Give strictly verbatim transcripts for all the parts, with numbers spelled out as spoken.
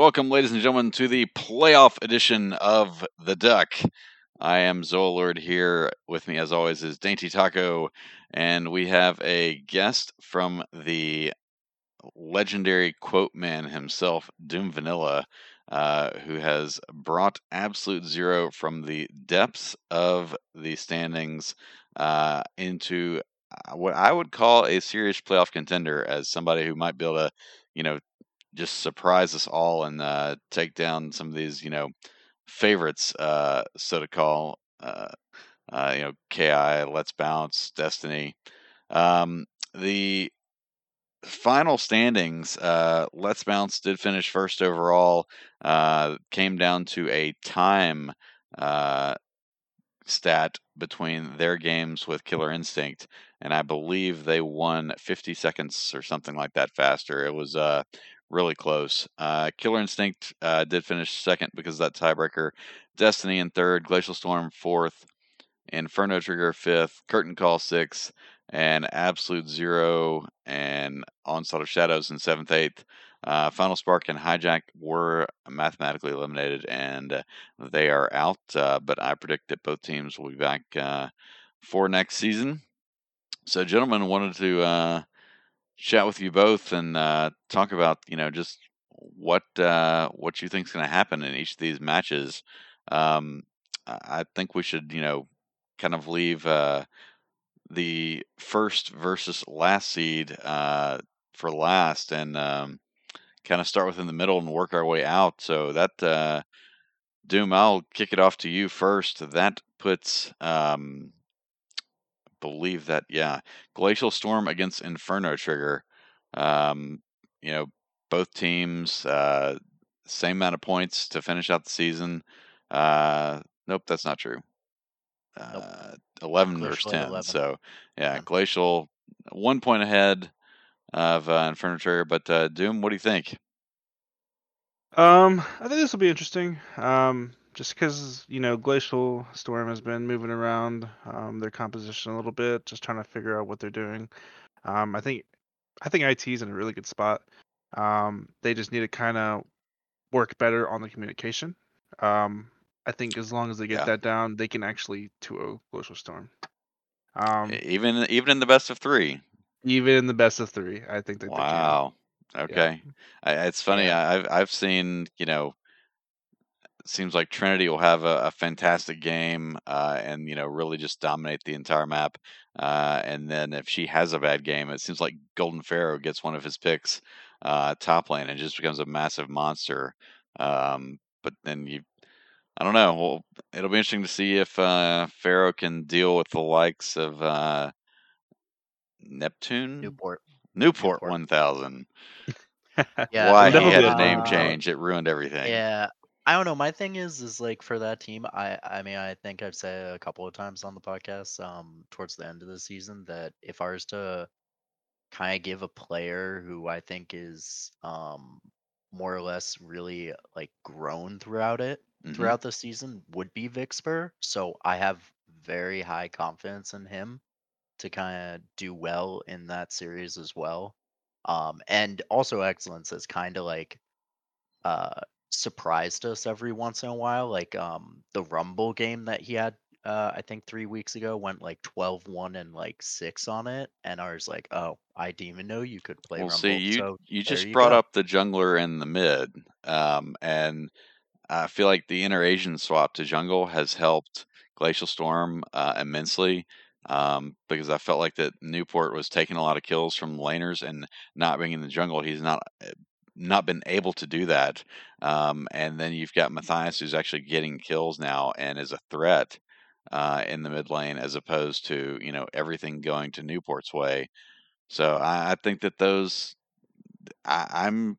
Welcome, ladies and gentlemen, to the playoff edition of The Duck. I am Zoalord here. With me, as always, is Dainty Taco, and we have a guest from the legendary quote man himself, Doom Vanilla, uh, who has brought Absolute Zero from the depths of the standings uh, into what I would call a serious playoff contender, as somebody who might be able to, you know, just surprise us all and uh, take down some of these, you know, favorites, uh, so to call, uh, uh, you know, K I, Let's Bounce, Destiny. Um, the final standings, uh, Let's Bounce did finish first overall, uh, came down to a time uh, stat between their games with Killer Instinct, and I believe they won fifty seconds or something like that faster. It was uh, really close. Uh, Killer Instinct uh, did finish second because of that tiebreaker. Destiny in third, Glacial Storm fourth, Inferno Trigger fifth, Curtain Call sixth, and Absolute Zero and Onslaught of Shadows in seventh, eighth. Uh, Final Spark and Hijack were mathematically eliminated, and uh, they are out. Uh, but I predict that both teams will be back uh, for next season. So, gentlemen, wanted to uh, chat with you both and uh, talk about, you know, just what uh, what you think is going to happen in each of these matches. Um, I think we should, you know, kind of leave uh, the first versus last seed uh, for last, and um, kind of start within the middle and work our way out. So that, uh, Doom, I'll kick it off to you first. That puts, um, I believe that, yeah, Glacial Storm against Inferno Trigger. Um, you know, both teams, uh, same amount of points to finish out the season. Uh, nope, that's not true. Uh, nope. eleven versus ten. eleven. So yeah, yeah, Glacial one point ahead of uh, Inferno Trigger, but uh, Doom, what do you think? Um, I think this will be interesting. Um, just because, you know, Glacial Storm has been moving around um, their composition a little bit, just trying to figure out what they're doing. Um, I think, I think I T's in a really good spot. Um, they just need to kind of work better on the communication. Um, I think as long as they get yeah. that down, they can actually two oh Glacial Storm. Um, even even in the best of three. Even in the best of three, I think they. Wow. Can. Okay. Yeah. I, it's funny. Yeah. I've I've seen, you know, it seems like Trinity will have a, a fantastic game uh, and, you know, really just dominate the entire map. Uh, and then if she has a bad game, it seems like Golden Pharaoh gets one of his picks uh, top lane and just becomes a massive monster. Um, but then you, I don't know. Well, it'll be interesting to see if uh, Pharaoh can deal with the likes of. Uh, Neptune? Newport. Newport, Newport. one thousand. Yeah, why he had a name change. It ruined everything. Yeah. I don't know. My thing is, is like for that team, I, I mean, I think I've said a couple of times on the podcast um, towards the end of the season that if I was to kind of give a player who I think is um, more or less really like grown throughout it, mm-hmm. throughout the season would be Vicksburg. So I have very high confidence in him to kind of do well in that series as well. Um, and also Excellence has kind of like uh, surprised us every once in a while. Like um, the Rumble game that he had, uh, I think three weeks ago, went like twelve one and like six on it. And I was like, oh, I didn't even know you could play well, Rumble. See, you, so you just you brought go. up the jungler in the mid. Um, and I feel like the inter-Asian swap to jungle has helped Glacial Storm uh, immensely. Um, because I felt like that Newport was taking a lot of kills from laners and not being in the jungle. He's not not been able to do that. Um, and then you've got Matthias, who's actually getting kills now and is a threat uh, in the mid lane, as opposed to, you know, everything going to Newport's way. So I, I think that those, I, I'm,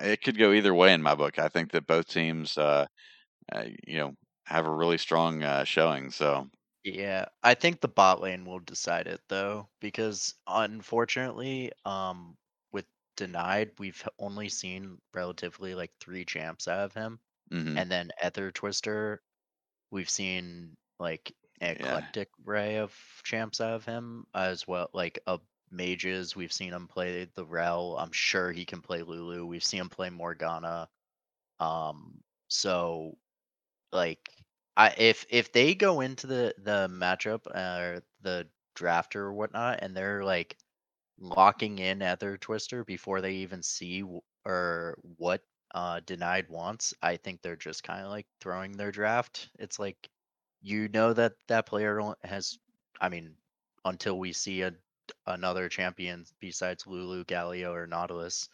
it could go either way in my book. I think that both teams, uh, uh, you know, have a really strong uh, showing. So. Yeah, I think the bot lane will decide it, though, because unfortunately, um, with Denied, we've only seen relatively like three champs out of him. Mm-hmm. And then Ether Twister, we've seen like an eclectic yeah. array of champs out of him as well, like a mages. We've seen him play the Rel. I'm sure he can play Lulu. We've seen him play Morgana. Um, so, like, I if if they go into the the matchup or uh, the draft or whatnot, and they're like locking in Ether Twister before they even see w- or what uh, Denied wants, I think they're just kind of like throwing their draft. It's like, you know that that player has, I mean, until we see a another champion besides Lulu, Galio, or Nautilus,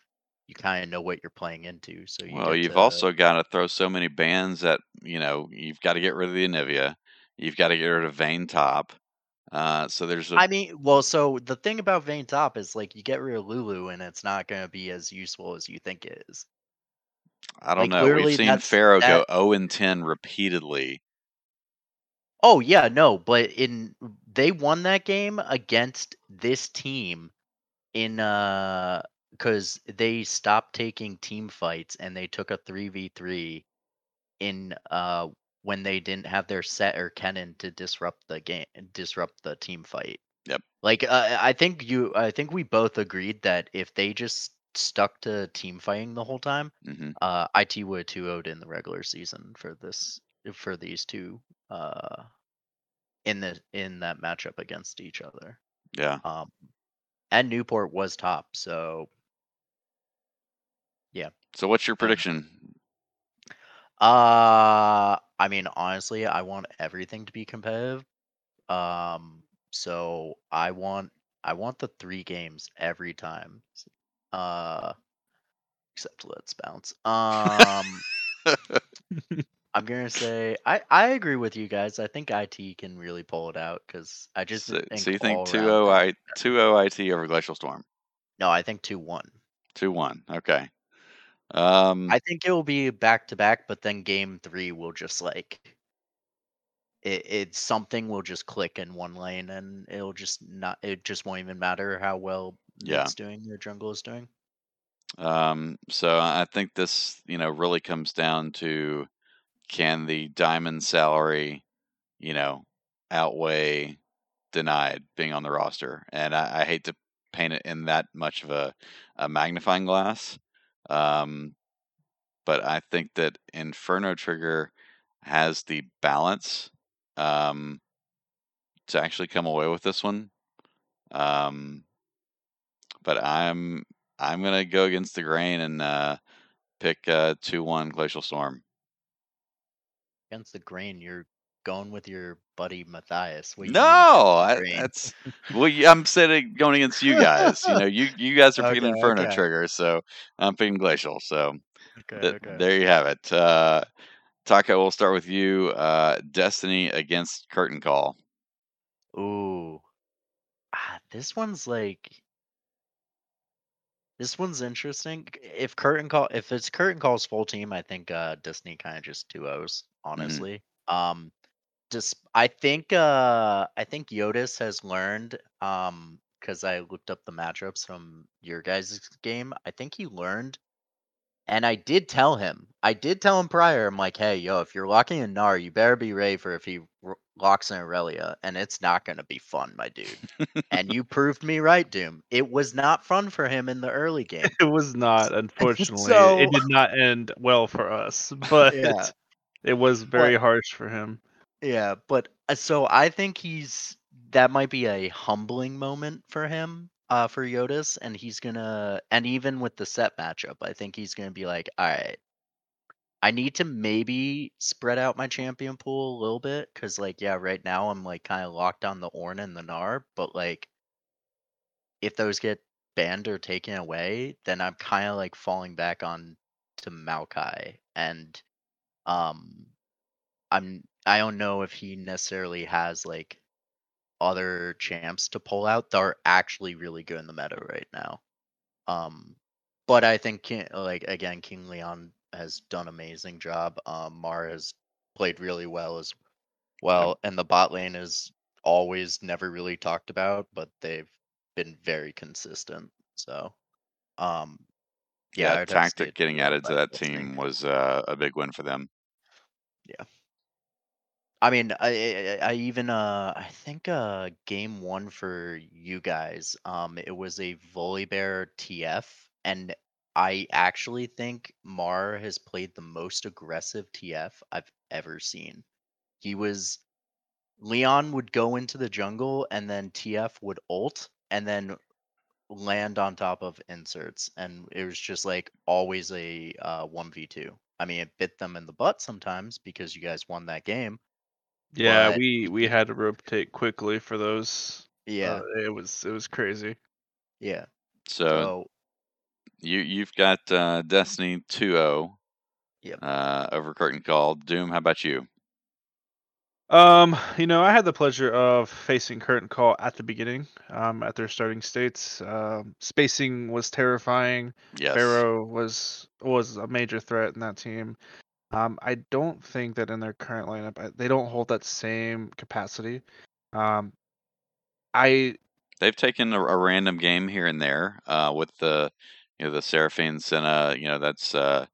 you kind of know what you're playing into. So you well, you've to... also got to throw so many bans that, you know, you've got to get rid of the Anivia. You've got to get rid of Vayne Top. Uh, so there's... A... I mean, well, so the thing about Vayne Top is, like, you get rid of Lulu and it's not going to be as useful as you think it is. I don't like, know. We've seen Pharaoh that... go zero and ten repeatedly. Oh, yeah, no, but in they won that game against this team in... uh. Because they stopped taking team fights and they took a three v three in uh when they didn't have their set or cannon to disrupt the game, disrupt the team fight. Yep. Like uh, I think you, I think we both agreed that if they just stuck to team fighting the whole time, mm-hmm. uh, I T would have two oh'd in the regular season for this for these two uh in the in that matchup against each other. Yeah. Um, and Newport was top, so. Yeah. So what's your prediction? Uh I mean, honestly, I want everything to be competitive. Um so I want I want the three games every time. Uh except Let's Bounce. Um I'm going to say I, I agree with you guys. I think I T can really pull it out cuz I just so, think So you think two oh I two oh I T over Glacial Storm? No, I think two one two one Okay. Um, I think it will be back to back, but then game three will just like it. It's something will just click in one lane, and it'll just not. It just won't even matter how well yeah. it's doing. Your jungle is doing. Um. So I think this, you know, really comes down to can the diamond salary, you know, outweigh Denied being on the roster, and I, I hate to paint it in that much of a, a magnifying glass. Um, but I think that Inferno Trigger has the balance, um, to actually come away with this one. Um, but I'm, I'm going to go against the grain and, uh, pick, uh, two one Glacial Storm. Against the grain. You're going with your buddy Matthias. What no, I, that's well. I'm sitting going against you guys. You know, you, you guys are picking okay, Inferno okay. Trigger, so I'm picking Glacial. So okay, th- okay. there you have it. Uh, Taco, we'll start with you. Uh, Destiny against Curtain Call. Ooh, ah, this one's like this one's interesting. If Curtain Call, if it's Curtain Call's full team, I think uh, Destiny kind of just two oh's. Honestly, mm-hmm. um. Just, I think uh, I think Yodis has learned, um, because I looked up the matchups from your guys' game. I think he learned, and I did tell him. I did tell him prior. I'm like, hey, yo, if you're locking in Gnar, you better be ready for if he r- locks in Aurelia, and it's not going to be fun, my dude. And you proved me right, Doom. It was not fun for him in the early game. It was not, unfortunately. So... It did not end well for us, but yeah. It was very but... harsh for him. Yeah, but so I think he's that might be a humbling moment for him, uh, for Yodis, and he's gonna and even with the set matchup, I think he's gonna be like, all right, I need to maybe spread out my champion pool a little bit because, like, yeah, right now I'm like kind of locked on the Ornn and the Gnar, but like, if those get banned or taken away, then I'm kind of like falling back on to Maokai, and um, I'm. I don't know if he necessarily has like other champs to pull out that are actually really good in the meta right now. Um, but I think like again, King Leon has done an amazing job. Um, Mara has played really well as well, and the bot lane is always never really talked about, but they've been very consistent. So, um, yeah, yeah Tactic getting added to that team was uh, a big win for them. Yeah. I mean, I, I I even uh I think uh game one for you guys, um it was a Volibear T F, and I actually think Mar has played the most aggressive T F I've ever seen. He was Leon would go into the jungle and then T F would ult and then land on top of inserts, and it was just like always a uh one v two. I mean, it bit them in the butt sometimes because you guys won that game. Yeah, but we we had to rotate quickly for those. Yeah, uh, it was it was crazy. Yeah. So, so you you've got uh, Destiny two oh. Yep. Uh, over Curtain Call. Doom, how about you? Um, you know, I had the pleasure of facing Curtain Call at the beginning, um, at their starting states. Um, spacing was terrifying. Yes. Pharaoh was was a major threat in that team. Um, I don't think that in their current lineup they don't hold that same capacity. Um, I they've taken a, a random game here and there uh, with the you know the Seraphine Senna. You know that's uh,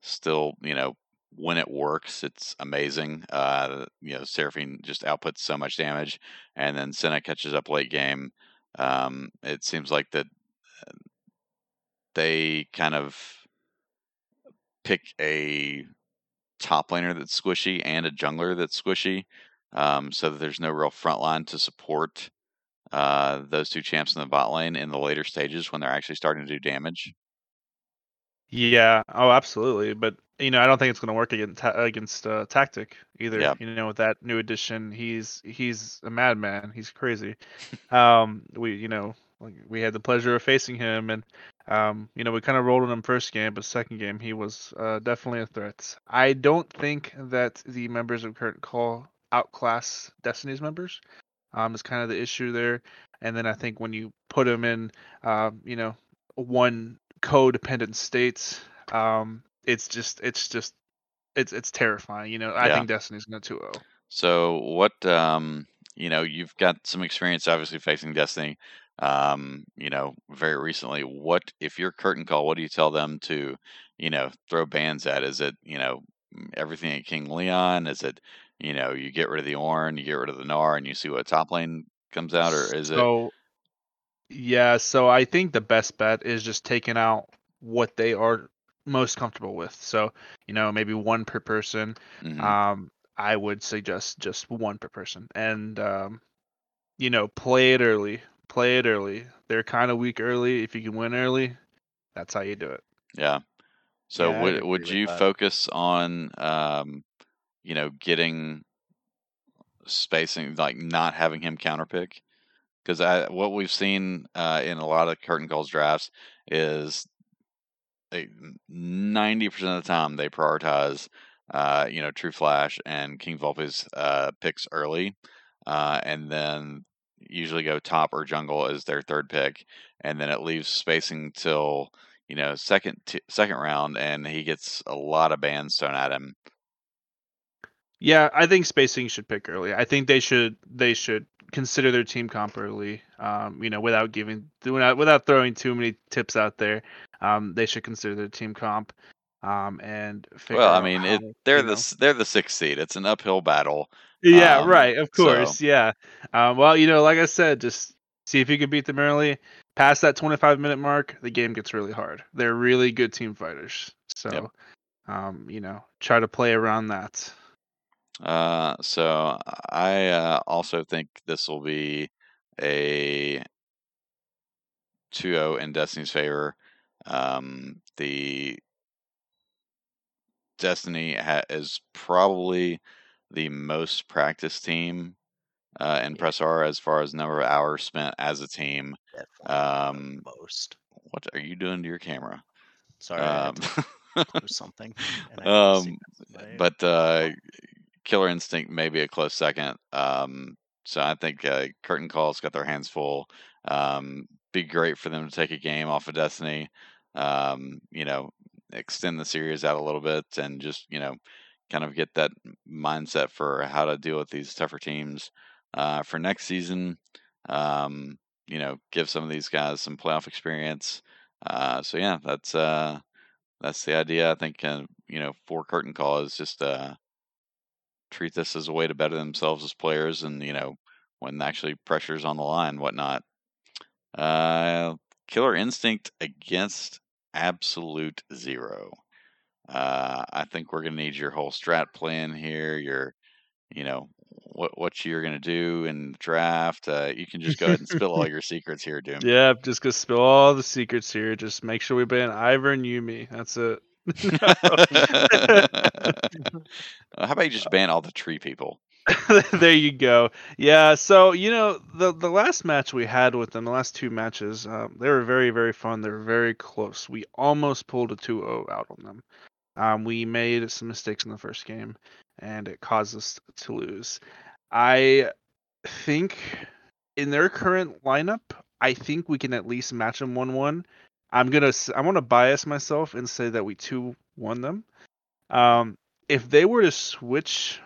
still you know when it works, it's amazing. Uh, you know Seraphine just outputs so much damage, and then Senna catches up late game. Um, it seems like that they kind of pick a top laner that's squishy and a jungler that's squishy, um, so that there's no real front line to support uh, those two champs in the bot lane in the later stages when they're actually starting to do damage. Yeah, oh, absolutely. But you know, I don't think it's going to work against ta- against uh, Tactic either. Yeah. You know, with that new addition, he's he's a madman. He's crazy. um, we you know like, we had the pleasure of facing him, and Um, you know, we kind of rolled on him first game, but second game he was uh, definitely a threat. I don't think that the members of Curtain Call outclass Destiny's members. Um, is kind of the issue there. And then I think when you put them in, uh, you know, one codependent state, um, it's just, it's just, it's it's terrifying. You know, I yeah. think Destiny's going to two oh. So what, um, you know, you've got some experience obviously facing Destiny. Um, you know, very recently, what if you're Curtain Call? What do you tell them to, you know, throw bans at? Is it, you know, everything at King Leon? Is it, you know, you get rid of the Ornn, you get rid of the Gnar, and you see what top lane comes out, or is so, it? Yeah, so I think the best bet is just taking out what they are most comfortable with. So, you know, maybe one per person. Mm-hmm. Um, I would suggest just one per person, and um, you know, play it early. Play it early. They're kind of weak early. If you can win early, that's how you do it. Yeah. So yeah, would would you focus on, um, you know, getting spacing, like not having him counterpick? Because I what we've seen uh, in a lot of Curtain Call's drafts is ninety percent of the time they prioritize, uh, you know, True Flash and King Vulpe's uh, picks early, uh, and then usually go top or jungle as their third pick, and then it leaves spacing till you know second t- second round, and he gets a lot of bans thrown at him. Yeah, I think spacing should pick early. I think they should they should consider their team comp early. Um, you know, without giving without without throwing too many tips out there, um, they should consider their team comp. Um, and well, I mean, it, they're the know. they're the sixth seed. It's an uphill battle. Yeah, um, right. Of course. So. Yeah. Um, well, you know, like I said, just see if you can beat them early. Past that twenty-five minute mark, the game gets really hard. They're really good team fighters. So, yep. um, you know, try to play around that. Uh, so I uh, also think this will be a two oh in Destiny's favor. Um, the Destiny ha- is probably the most practiced team uh, in Press R as far as number of hours spent as a team. Um, most. What are you doing to your camera? Sorry, um, I had to do something. And I um, but uh, Killer Instinct may be a close second. Um, so I think uh, Curtain Call's got their hands full. Um, be great for them to take a game off of Destiny. Um, you know, extend the series out a little bit and just, you know, kind of get that mindset for how to deal with these tougher teams uh, for next season. Um, you know, give some of these guys some playoff experience. Uh, so yeah, that's uh, that's the idea. I think uh, you know, for Curtain Call is just uh, treat this as a way to better themselves as players, and, you know, when actually pressure's on the line and whatnot. Uh, Killer Instinct against Absolute Zero. Uh, I think we're going to need your whole strat plan here, your, you know, what what you're going to do in the draft. Uh, you can just go ahead and spill all your secrets here, Doom. Yeah, just go spill all the secrets here. Just make sure we ban Ivor and Yumi. That's it. How about you just ban all the tree people? There you go. Yeah, so, you know, the the last match we had with them, the last two matches, um, they were very, very fun. They were very close. We almost pulled a two oh out on them. Um, we made some mistakes in the first game, and it caused us to lose. I think in their current lineup, I think we can at least match them one one. I'm gonna I'm gonna bias myself and say that we two won them. Um, if they were to switch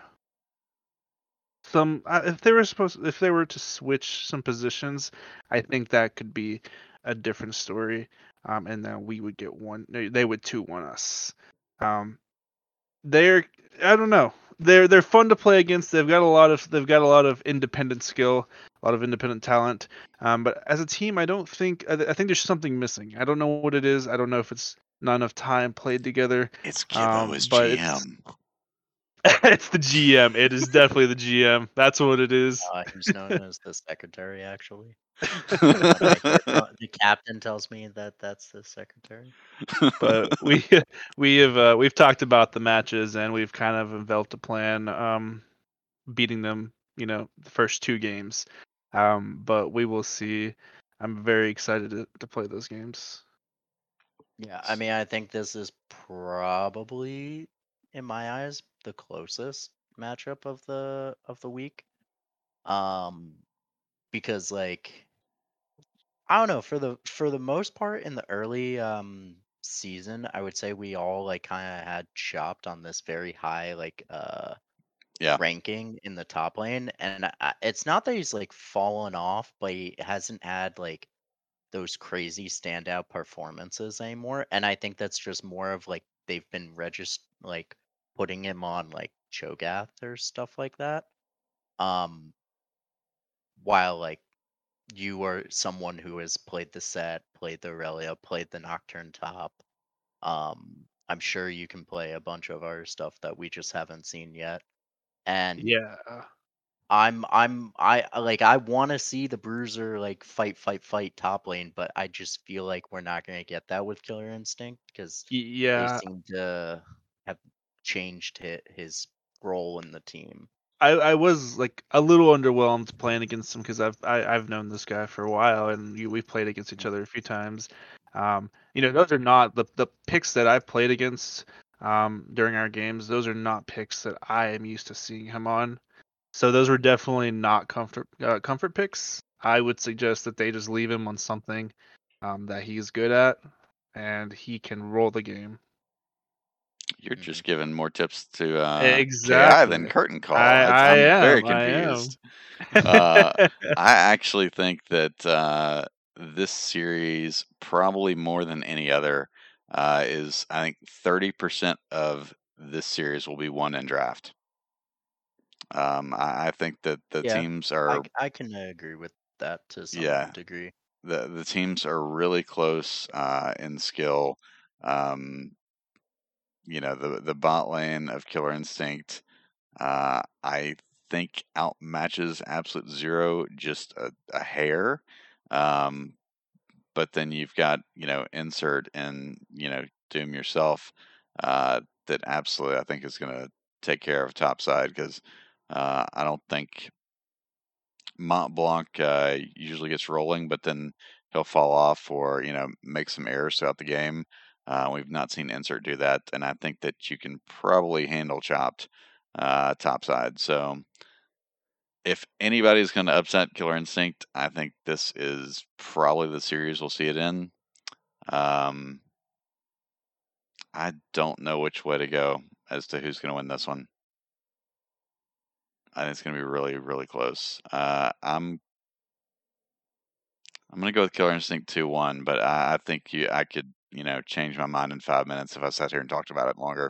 some, if they were supposed, if they were to switch some positions, I think that could be a different story. Um, and then we would get one. They would two one us. Um, they're I don't know. They're they're fun to play against. They've got a lot of they've got a lot of independent skill. A lot of independent talent, um, but as a team, I don't think I, th- I think there's something missing. I don't know what it is. I don't know if it's not enough time played together. It's um, Gecko's G M. It's, it's the G M. It is definitely the G M. That's what it is. Uh, he's known as the secretary, actually. The captain tells me that that's the secretary. But we we have uh, we've talked about the matches, and we've kind of enveloped a plan, um, beating them. You know, the first two games. Um, but we will see. I'm very excited to, to play those games. Yeah, I mean, I think this is probably, in my eyes, the closest matchup of the of the week. Um, because like, I don't know, for the for the most part in the early um season, I would say we all like kind of had Chopped on this very high like uh. Yeah. ranking in the top lane, and I, it's not that he's like fallen off, but he hasn't had like those crazy standout performances anymore. And I think that's just more of like they've been regist- like putting him on like Cho'Gath or stuff like that. Um, while like you are someone who has played the set, played the Aurelia, played the Nocturne top. Um, I'm sure you can play a bunch of other stuff that we just haven't seen yet. And yeah, I'm I'm I like I want to see the Bruiser like fight fight fight top lane, but I just feel like we're not gonna get that with Killer Instinct because yeah, they seem to have changed his, his role in the team. I, I was like a little underwhelmed playing against him because I've I, I've known this guy for a while, and you, we've played against each other a few times. Um, you know, those are not the the picks that I've played against. Um, during our games, those are not picks that I am used to seeing him on. So those were definitely not comfort uh, comfort picks. I would suggest that they just leave him on something um, that he's good at, and he can roll the game. You're just giving more tips to uh, exactly. K I than Curtain Call. I, I I'm am, very confused. I, am. uh, I actually think that uh, this series, probably more than any other, Uh, is I think thirty percent of this series will be won in draft. Um, I, I think that the yeah, teams are. I, I can agree with that to some yeah, degree. The the teams are really close uh, in skill. Um, you know, the the bot lane of Killer Instinct, uh, I think outmatches Absolute Zero just a, a hair. Um, But then you've got, you know, Insert and, you know, Doom yourself uh, that absolutely I think is going to take care of top side because uh, I don't think Mont Blanc uh, usually gets rolling, but then he'll fall off or, you know, make some errors throughout the game. Uh, we've not seen Insert do that. And I think that you can probably handle Chopped uh, top side. So if anybody's going to upset Killer Instinct, I think this is probably the series we'll see it in. Um, I don't know which way to go as to who's going to win this one. I think it's going to be really, really close. Uh, I'm I'm going to go with Killer Instinct two one, but I, I think you, I could, you know, change my mind in five minutes if I sat here and talked about it longer.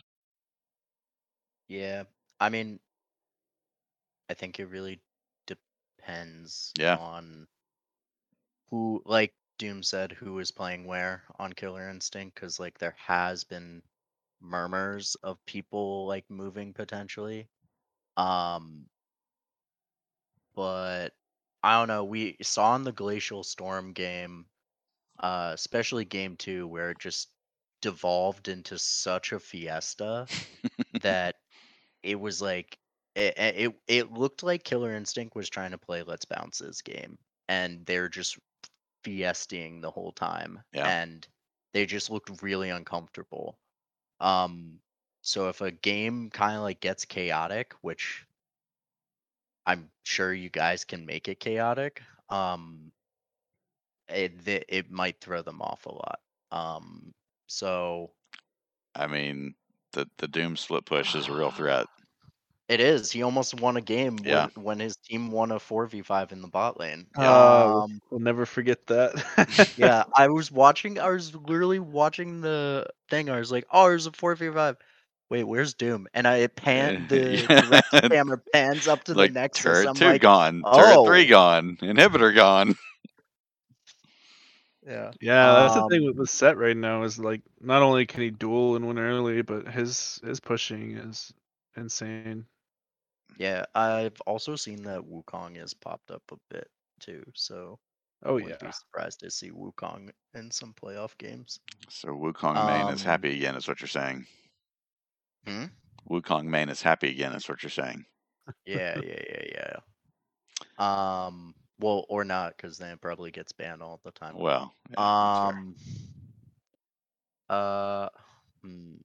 Yeah, I mean, I think it really depends yeah. on who, like Doom said, who is playing where on Killer Instinct, because like there has been murmurs of people like moving potentially. Um, but I don't know. We saw in the Glacial Storm game, uh, especially game two, where it just devolved into such a fiesta that it was like it, it it looked like Killer Instinct was trying to play Let's Bounce this game, and they're just fiesting the whole time, yeah. and they just looked really uncomfortable. Um, so if a game kind of like gets chaotic, which I'm sure you guys can make it chaotic, um, it it might throw them off a lot. Um, so, I mean, the the Doom split push is a real threat. It is. He almost won a game yeah. when, when his team won a four v five in the bot lane. Oh, um, we'll never forget that. yeah, I was watching. I was literally watching the thing. I was like, "Oh, there's a four v five." Wait, where's Doom? And I panned the yeah. camera pans up to like, the next. Turret I'm two like, gone. Oh. Turret three gone. Inhibitor gone. Yeah, yeah. That's um, the thing with the set right now is like not only can he duel and win early, but his his pushing is insane. Yeah, I've also seen that Wukong has popped up a bit too, so oh, I wouldn't yeah. be surprised to see Wukong in some playoff games. So Wukong main um, is happy again, is what you're saying. Hmm? Wukong main is happy again, is what you're saying. Yeah, yeah, yeah, yeah. Um, well, or not, because then it probably gets banned all the time. Well, yeah, um, uh, hmm.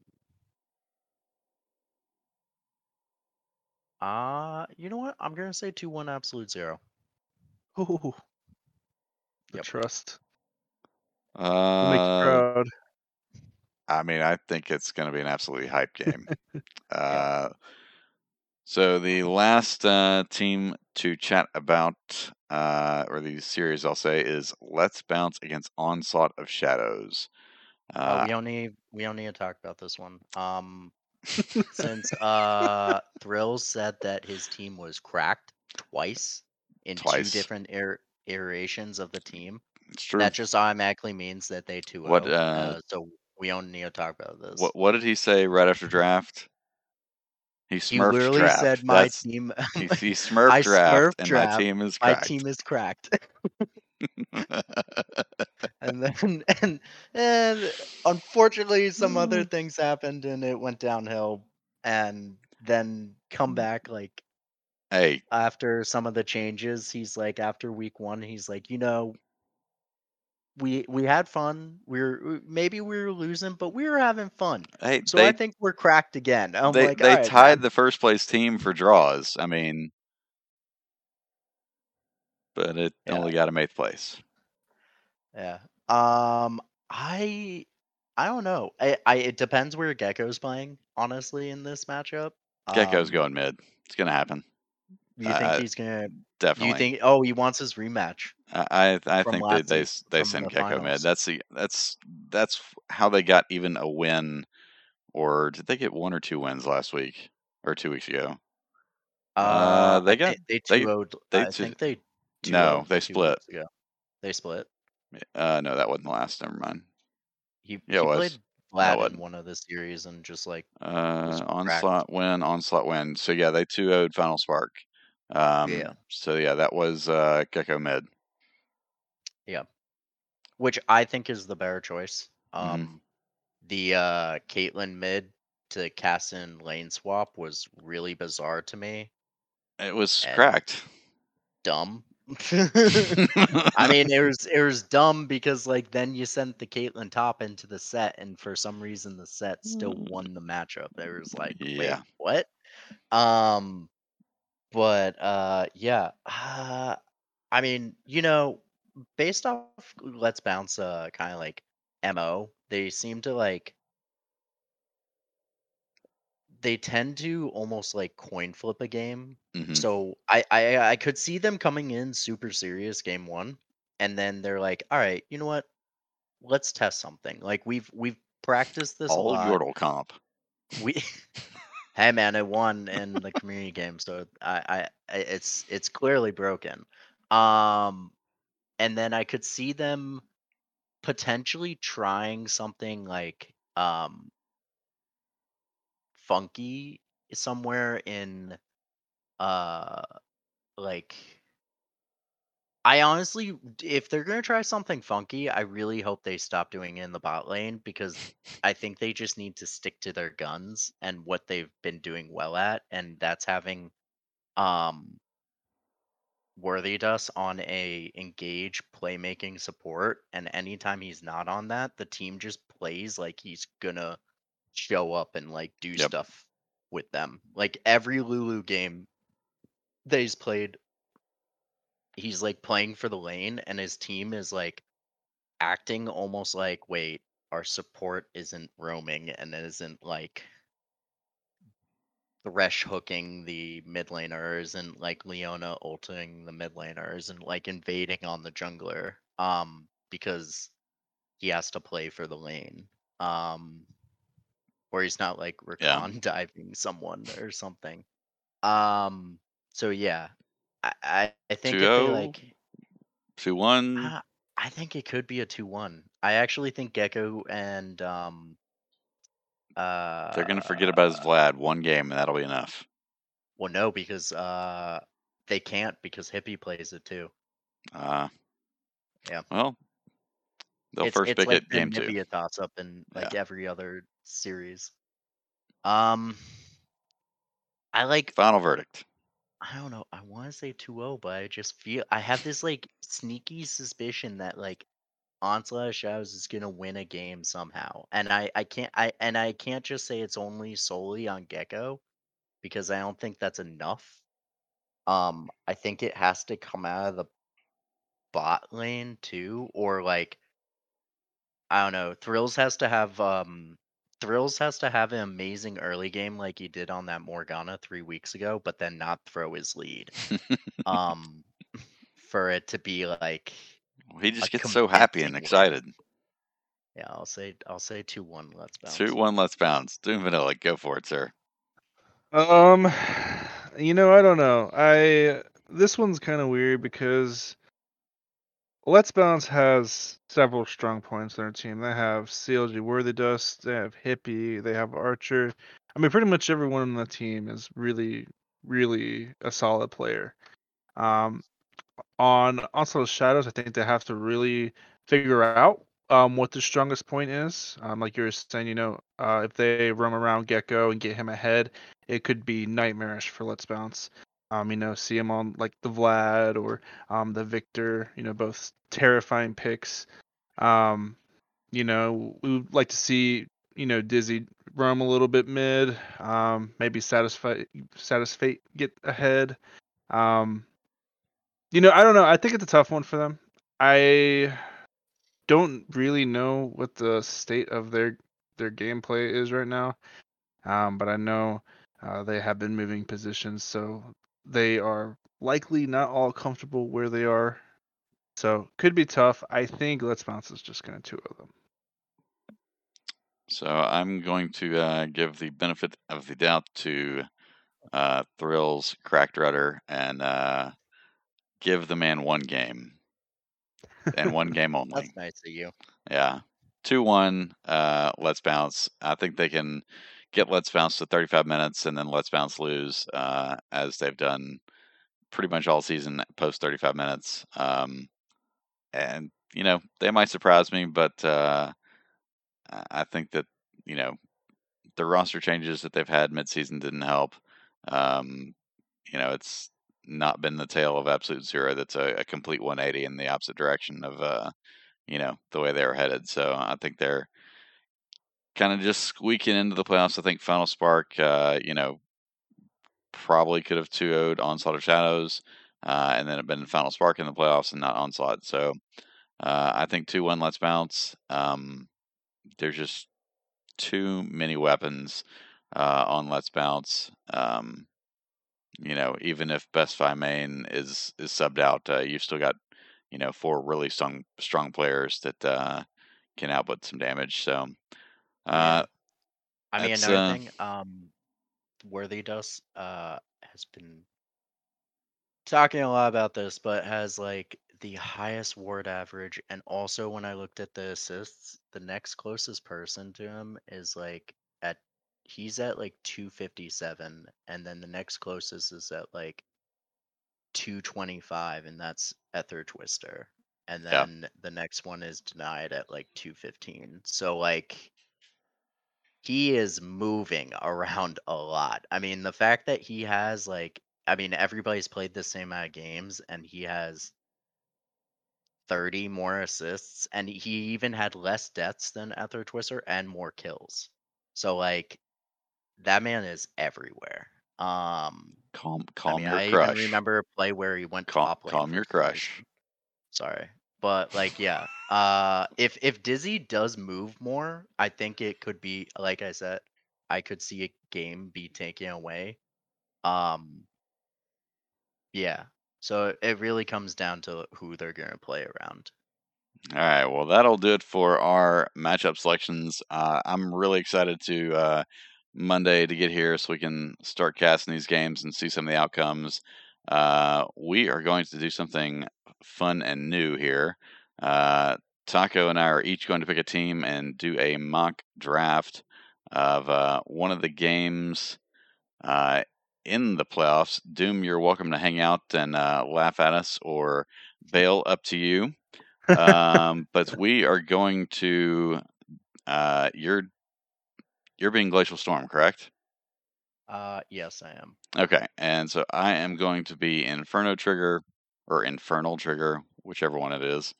Uh, you know what? I'm going to say two one Absolute Zero. Ooh. The yep. trust. Uh, make you proud. I mean, I think it's going to be an absolutely hype game. uh, so the last uh, team to chat about, uh, or the series, I'll say, is Let's Bounce against Onslaught of Shadows. Uh, oh, we don't need, we don't need to talk about this one. Um... Since uh, Thrills said that his team was cracked twice in twice. two different er- iterations of the team, it's true. That just automatically means that they two oh. What, uh, uh, so we don't need to talk about this. What, what did he say right after draft? He smurfed draft. He literally draft. said my That's, team. he, he smurfed I draft, smurfed and draft, my team is cracked. My team is cracked. and then and, and unfortunately some other things happened and it went downhill and then come back like hey after some of the changes he's like after week one he's like you know we we had fun we we're maybe we were losing but we were having fun hey, so they, I think we're cracked again. I'm they, like, they right, tied man. the first place team for draws I mean But it yeah. only got him eighth place. Yeah. Um. I. I don't know. I. I it depends where Gecko's playing. Honestly, in this matchup, Gecko's um, going mid. It's gonna happen. You think uh, he's gonna? Definitely. You think? Oh, he wants his rematch. I. I, I think they they, they send the Gecko finals. mid. That's the. That's that's how they got even a win, or did they get one or two wins last week or two weeks ago? Uh, uh they got they they. two-oh'd, they, they I two, think they. No, they split. Yeah, they split. Uh, no, that wasn't last. Never mind. He, yeah, he played Vlad in one of the series and just like uh, onslaught win, onslaught win. So yeah, they two-oh'd Final Spark. Um, yeah. So yeah, that was uh, Gecko mid. Yeah, which I think is the better choice. Um, mm-hmm. The uh, Caitlyn mid to Kassin lane swap was really bizarre to me. It was cracked. Dumb. I mean, it was it was dumb because like then you sent the Caitlyn top into the set, and for some reason the set still won the matchup. It was like, yeah, wait, what? Um, but uh, yeah, uh, I mean, you know, based off Let's Bounce, uh, kind of like M O, they seem to like they tend to almost like coin flip a game. Mm-hmm. So I, I I could see them coming in super serious game one, and then they're like, all right, you know what? Let's test something. Like we've we've practiced this all a lot. All Yordle comp. We hey man, it won in the community game, so I, I, it's it's clearly broken. Um, and then I could see them potentially trying something like um funky somewhere in uh like. I honestly, if they're going to try something funky, I really hope they stop doing it in the bot lane, because I think they just need to stick to their guns and what they've been doing well at, and that's having um, Worthy Dust on a engage playmaking support, and anytime he's not on that, the team just plays like he's going to show up and like do yep. stuff with them. Like every Lulu game they've played, he's like playing for the lane and his team is like acting almost like, wait, our support isn't roaming and isn't like Thresh hooking the mid laner, isn't like Leona ulting the mid laner, isn't like invading on the jungler, um, because he has to play for the lane. Um, or he's not like Rakan yeah. diving someone or something. Um, so yeah. I, I think it'd be like two one. I, I think it could be a two one. I actually think Gecko and um uh they're gonna forget about his Vlad one game and that'll be enough. Well, no, because uh they can't, because Hippie plays it too. Uh yeah. Well, they'll it's, first it's pick like it game two. It's like a toss up in like yeah. every other series. Um, I like final verdict. I don't know. I want to say two oh, but I just feel I have this like sneaky suspicion that like Onslaught of Shadows is gonna win a game somehow, and I, I can't I and I can't just say it's only solely on Gecko, because I don't think that's enough. Um, I think it has to come out of the bot lane too, or like I don't know. Thrills has to have um. Thrills has to have an amazing early game like he did on that Morgana three weeks ago, but then not throw his lead. um, for it to be like, well, he just gets so happy and excited. Win. Yeah, I'll say I'll say two one. Let's bounce. Two one. Let's bounce. Doom Vanilla, go for it, sir. Um, you know, I don't know. I this one's kind of weird because Let's Bounce has several strong points on their team. They have C L G Worthy Dust, they have Hippie, they have Archer. I mean, pretty much everyone on the team is really, really a solid player. Um, on Onslaught of Shadows, I think they have to really figure out um, what the strongest point is. Um, like you were saying, you know, uh, if they roam around Gecko and get him ahead, it could be nightmarish for Let's Bounce. Um, you know, see him on like the Vlad or um, the Victor, you know, both terrifying picks. Um, you know, we would like to see, you know, Dizzy roam a little bit mid, um, maybe satisfy, satisfy, get ahead. Um, you know, I don't know. I think it's a tough one for them. I don't really know what the state of their, their gameplay is right now. Um, but I know uh, they have been moving positions, so they are likely not all comfortable where they are, so could be tough. I think Let's Bounce is just going to two oh them. So I'm going to uh, give the benefit of the doubt to uh, Thrills, Cracked Rudder, and uh, give the man one game. And one game only. That's nice of you. Yeah. two one, uh, Let's Bounce. I think they can get Let's Bounce to thirty-five minutes and then Let's Bounce lose, uh, as they've done pretty much all season post thirty-five minutes. Um, and, you know, they might surprise me, but uh, I think that, you know, the roster changes that they've had midseason didn't help. Um, you know, it's not been the tale of Absolute Zero that's a, a complete one eighty in the opposite direction of, uh, you know, the way they were headed. So I think they're kind of just squeaking into the playoffs. I think Final Spark, uh, you know, probably could have two oh'd Onslaught of Shadows, uh, and then it'd been Final Spark in the playoffs and not Onslaught. So uh, I think two one Let's Bounce. Um, there's just too many weapons uh, on Let's Bounce. Um, you know, even if Best Fi main is, is subbed out, uh, you've still got, you know, four really strong, strong players that uh, can output some damage. So Uh, I mean, another uh, thing, um, Worthy Dust uh, has been talking a lot about this, but has like the highest ward average. And also, when I looked at the assists, the next closest person to him is like at he's at like two fifty-seven, and then the next closest is at like two twenty-five, and that's Ether Twister. And then yeah. the next one is Denied at like two fifteen. So like he is moving around a lot. I mean, the fact that he has like, I mean, everybody's played the same amount of games, and he has thirty more assists, and he even had less deaths than Ether Twister and more kills. So like that man is everywhere. Um, calm, calm I mean, your I crush. I even remember a play where he went calm, top lane. Calm your crush. Sorry. But like, yeah, uh, if if Dizzy does move more, I think it could be, like I said, I could see a game be taken away. Um, yeah. So it really comes down to who they're going to play around. All right. Well, that'll do it for our matchup selections. Uh, I'm really excited to uh, Monday to get here so we can start casting these games and see some of the outcomes. Uh, we are going to do something fun and new here. Uh, Taco and I are each going to pick a team and do a mock draft of uh, one of the games uh, in the playoffs. Doom, you're welcome to hang out and uh, laugh at us or bail, up to you. Um, but we are going to uh, you're you're being Glacial Storm, correct? Uh, yes, I am. Okay, and so I am going to be Inferno Trigger or Infernal Trigger, whichever one it is,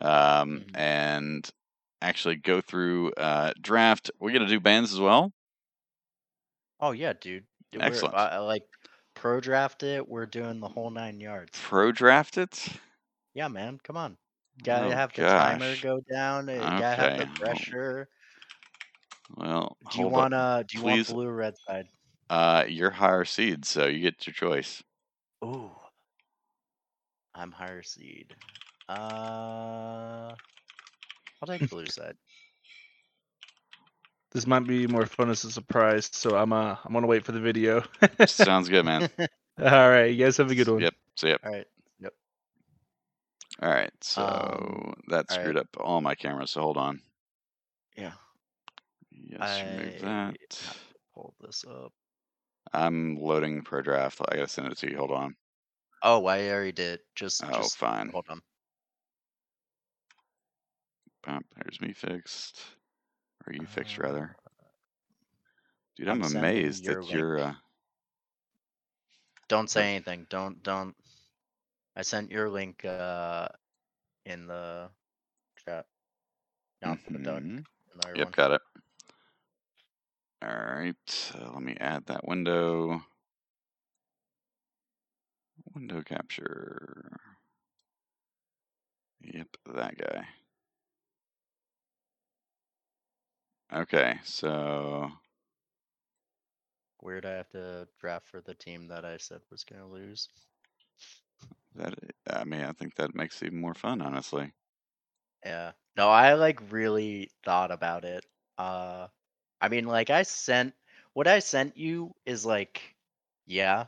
um, mm-hmm. and actually go through uh, draft. We're gonna do bans as well. Oh yeah, dude. Excellent. Uh, like pro draft it. We're doing the whole nine yards. Pro draft it. Yeah, man. Come on. Gotta oh, have the gosh. timer go down. You okay. Gotta have the pressure. Well, do you want uh do you please. want blue or red side? Uh, you're higher seed, so you get your choice. Ooh, I'm higher seed. Uh, I'll take blue side. This might be more fun as a surprise, so I'm uh I'm gonna wait for the video. Sounds good, man. All right, you guys have a good one. Yep. So yep. All right. Yep. All right. So um, that screwed right. up all my cameras. So hold on. Yeah. Yes, I remove that. Hold this up. I'm loading pro draft. I gotta send it to you. Hold on. Oh, I already did. Just oh, just, fine. Hold on. Bump. There's me fixed. Or you fixed, uh, rather. Dude, I'm amazed that you're... Uh... Don't say anything. Don't, don't. I sent your link uh, in the chat. Not mm-hmm. for the Duck. Yep, one. Got it. All right. So let me add that window. Window capture. Yep, that guy. Okay, so weird. I have to draft for the team that I said was going to lose. That I mean, I think that makes it even more fun, honestly. Yeah. No, I like really thought about it. Uh, I mean, like I sent what I sent you is like, yeah,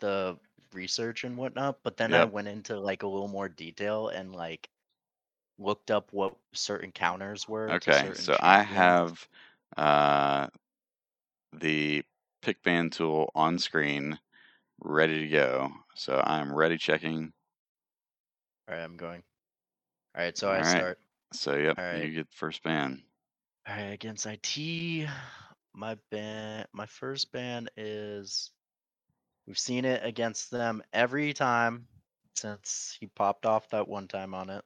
the research and whatnot. But then yep. I went into like a little more detail and like looked up what certain counters were. Okay, so I have uh, the pick ban tool on screen ready to go. So I'm ready checking. All right, I'm going. All right, so I start. So, yep, you get first ban. All right, against I T, my ban, my first ban is, we've seen it against them every time since he popped off that one time on it.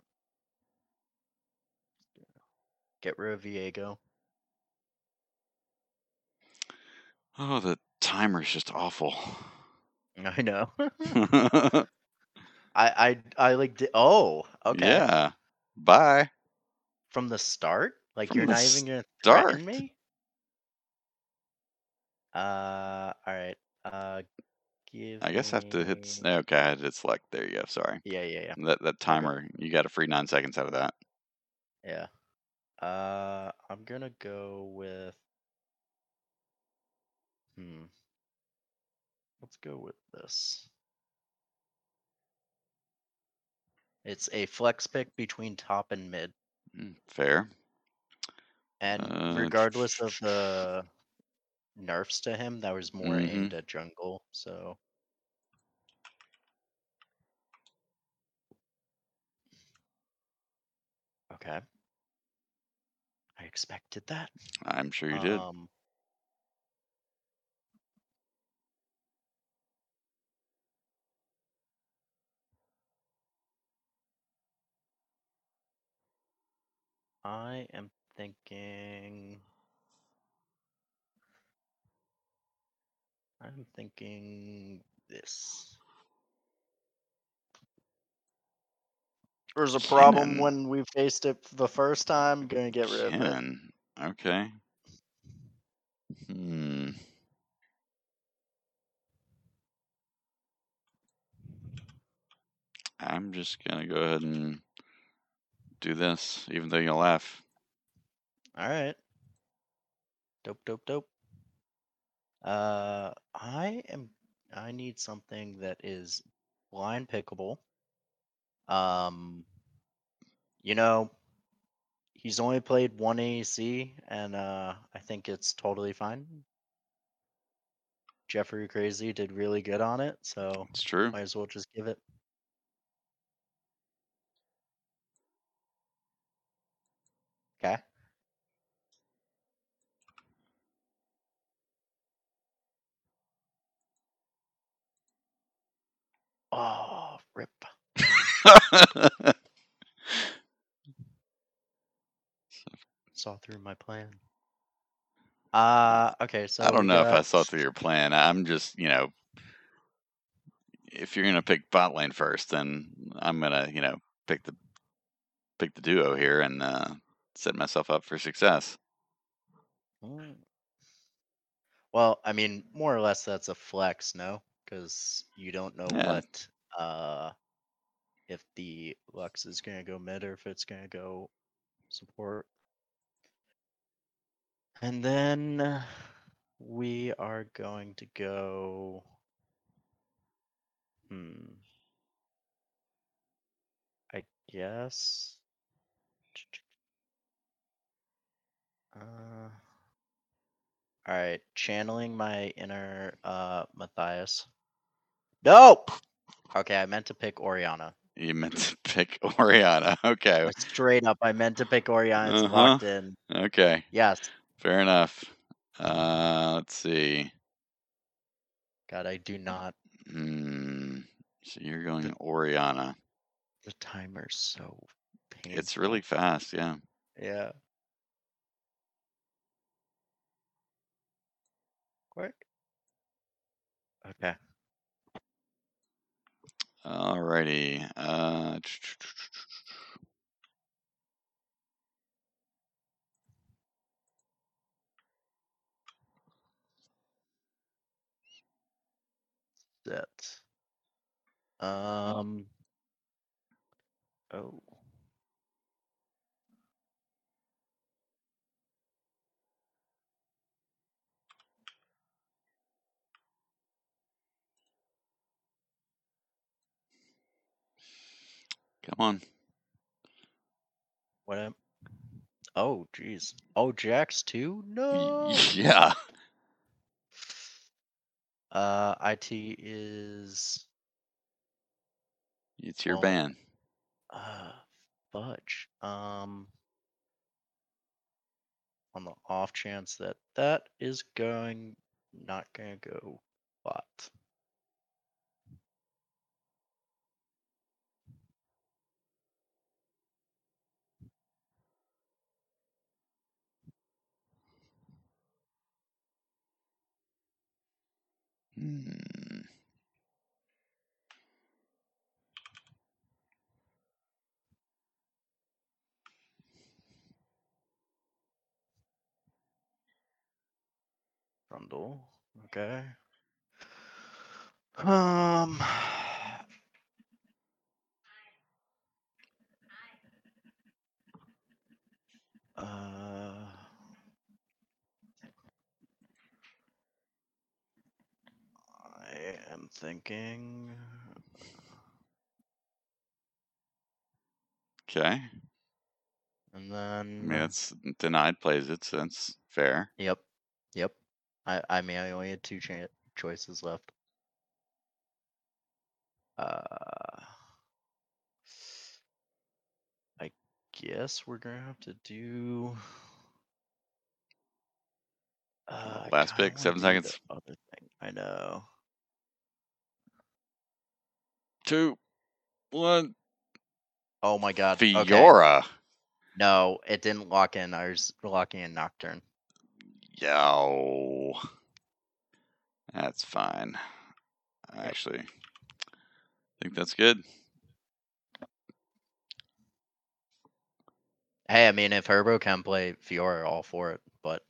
Get rid of Viego. Oh, the timer's just awful. I know. I I I like. Di- oh, okay. Yeah. Bye. From the start, like From you're not even gonna start. threaten me. Uh, all right. Uh, give. I guess me... I have to hit. Okay, I had to select. There you go. Sorry. Yeah, yeah, yeah. That that timer. Okay. You got a free nine seconds out of that. Yeah. Uh, I'm gonna go with. Hmm. Let's go with this. It's a flex pick between top and mid. Fair. And uh, regardless of the nerfs to him, that was more mm-hmm. aimed at jungle, so... Okay. I expected that. I'm sure you did. Um, I am thinking... I'm thinking this. There's a problem Shannon. When we faced it the first time. Gonna get rid Shannon. Of it. Okay. Hmm. I'm just gonna go ahead and do this, even though you'll laugh. All right. Dope, dope, dope. Uh, I am. I need something that is blind pickable. Um, you know, he's only played one A E C, and uh, I think it's totally fine. Jeffrey Crazy did really good on it, so it's true. Might as well just give it. Okay. Oh, rip. Saw through my plan. Uh okay, so I don't know if I saw through your plan. I'm just, you know, if you're gonna pick bot lane first, then I'm gonna, you know, pick the pick the duo here and uh, set myself up for success. Well, I mean, more or less that's a flex, no? Because you don't know yeah. what uh if the Lux is going to go mid or if it's going to go support. And then we are going to go... Hmm. I guess... Uh, all right, channeling my inner uh, Matthias. Nope! Okay, I meant to pick Orianna. You meant to pick Orianna. Okay. Straight up, I meant to pick Orianna. It's uh-huh. locked in. Okay. Yes. Fair enough. Uh, let's see. God, I do not. Mm, so you're going the, Orianna. The timer's so painful. It's really fast, yeah. Yeah. Quick. Okay. Alrighty. Uh, that. Um. Oh. Come on. What am... Oh, jeez. Oh, Jax too? No! Yeah. Uh, I T is... It's your oh. ban. Uh, fudge. Um, on the off chance that that is going... Not gonna go bot. Hmm. Trundle. Okay. Um. Uh. I'm thinking. Okay. And then. I mean, it's Denied plays it, so that's fair. Yep. Yep. I, I mean, I only had two cha- choices left. Uh, I guess we're going to have to do. Uh, Last pick, seven seconds. Other thing. I know. Two, one. Oh my God! Fiora. Okay. No, it didn't lock in. I was locking in Nocturne. Yo, that's fine. I actually think that's good. Hey, I mean, if Herbo can play Fiora, all for it. But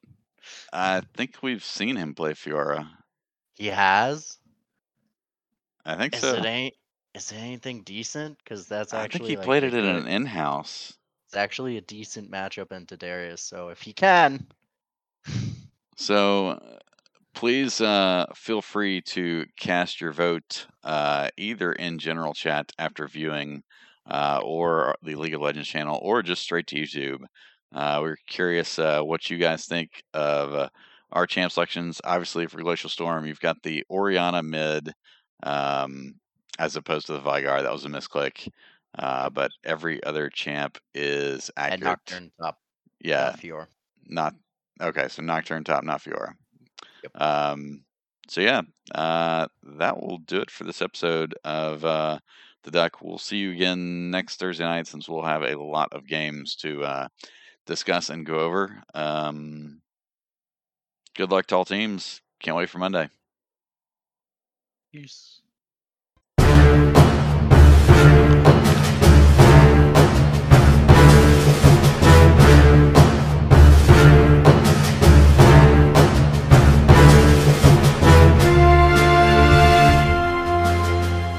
I think we've seen him play Fiora. He has. I think Is so. It ain't. Is it anything decent? Because that's actually. I think he like, played it in an in-house. It's actually a decent matchup in Tadarius. So if he can. So, please uh, feel free to cast your vote uh, either in general chat after viewing, uh, or the League of Legends channel, or just straight to YouTube. Uh, we're curious uh, what you guys think of uh, our champ selections. Obviously, for Glacial Storm, you've got the Orianna mid. Um, As opposed to the Vygar, that was a misclick. Uh, but every other champ is accurate. And Nocturne top. Yeah. Not Fiora. Not, okay, so Nocturne top, not Fiora. Yep. Um, so, yeah, uh, that will do it for this episode of uh, The Duck. We'll see you again next Thursday night, since we'll have a lot of games to uh, discuss and go over. Um, good luck to all teams. Can't wait for Monday. Peace.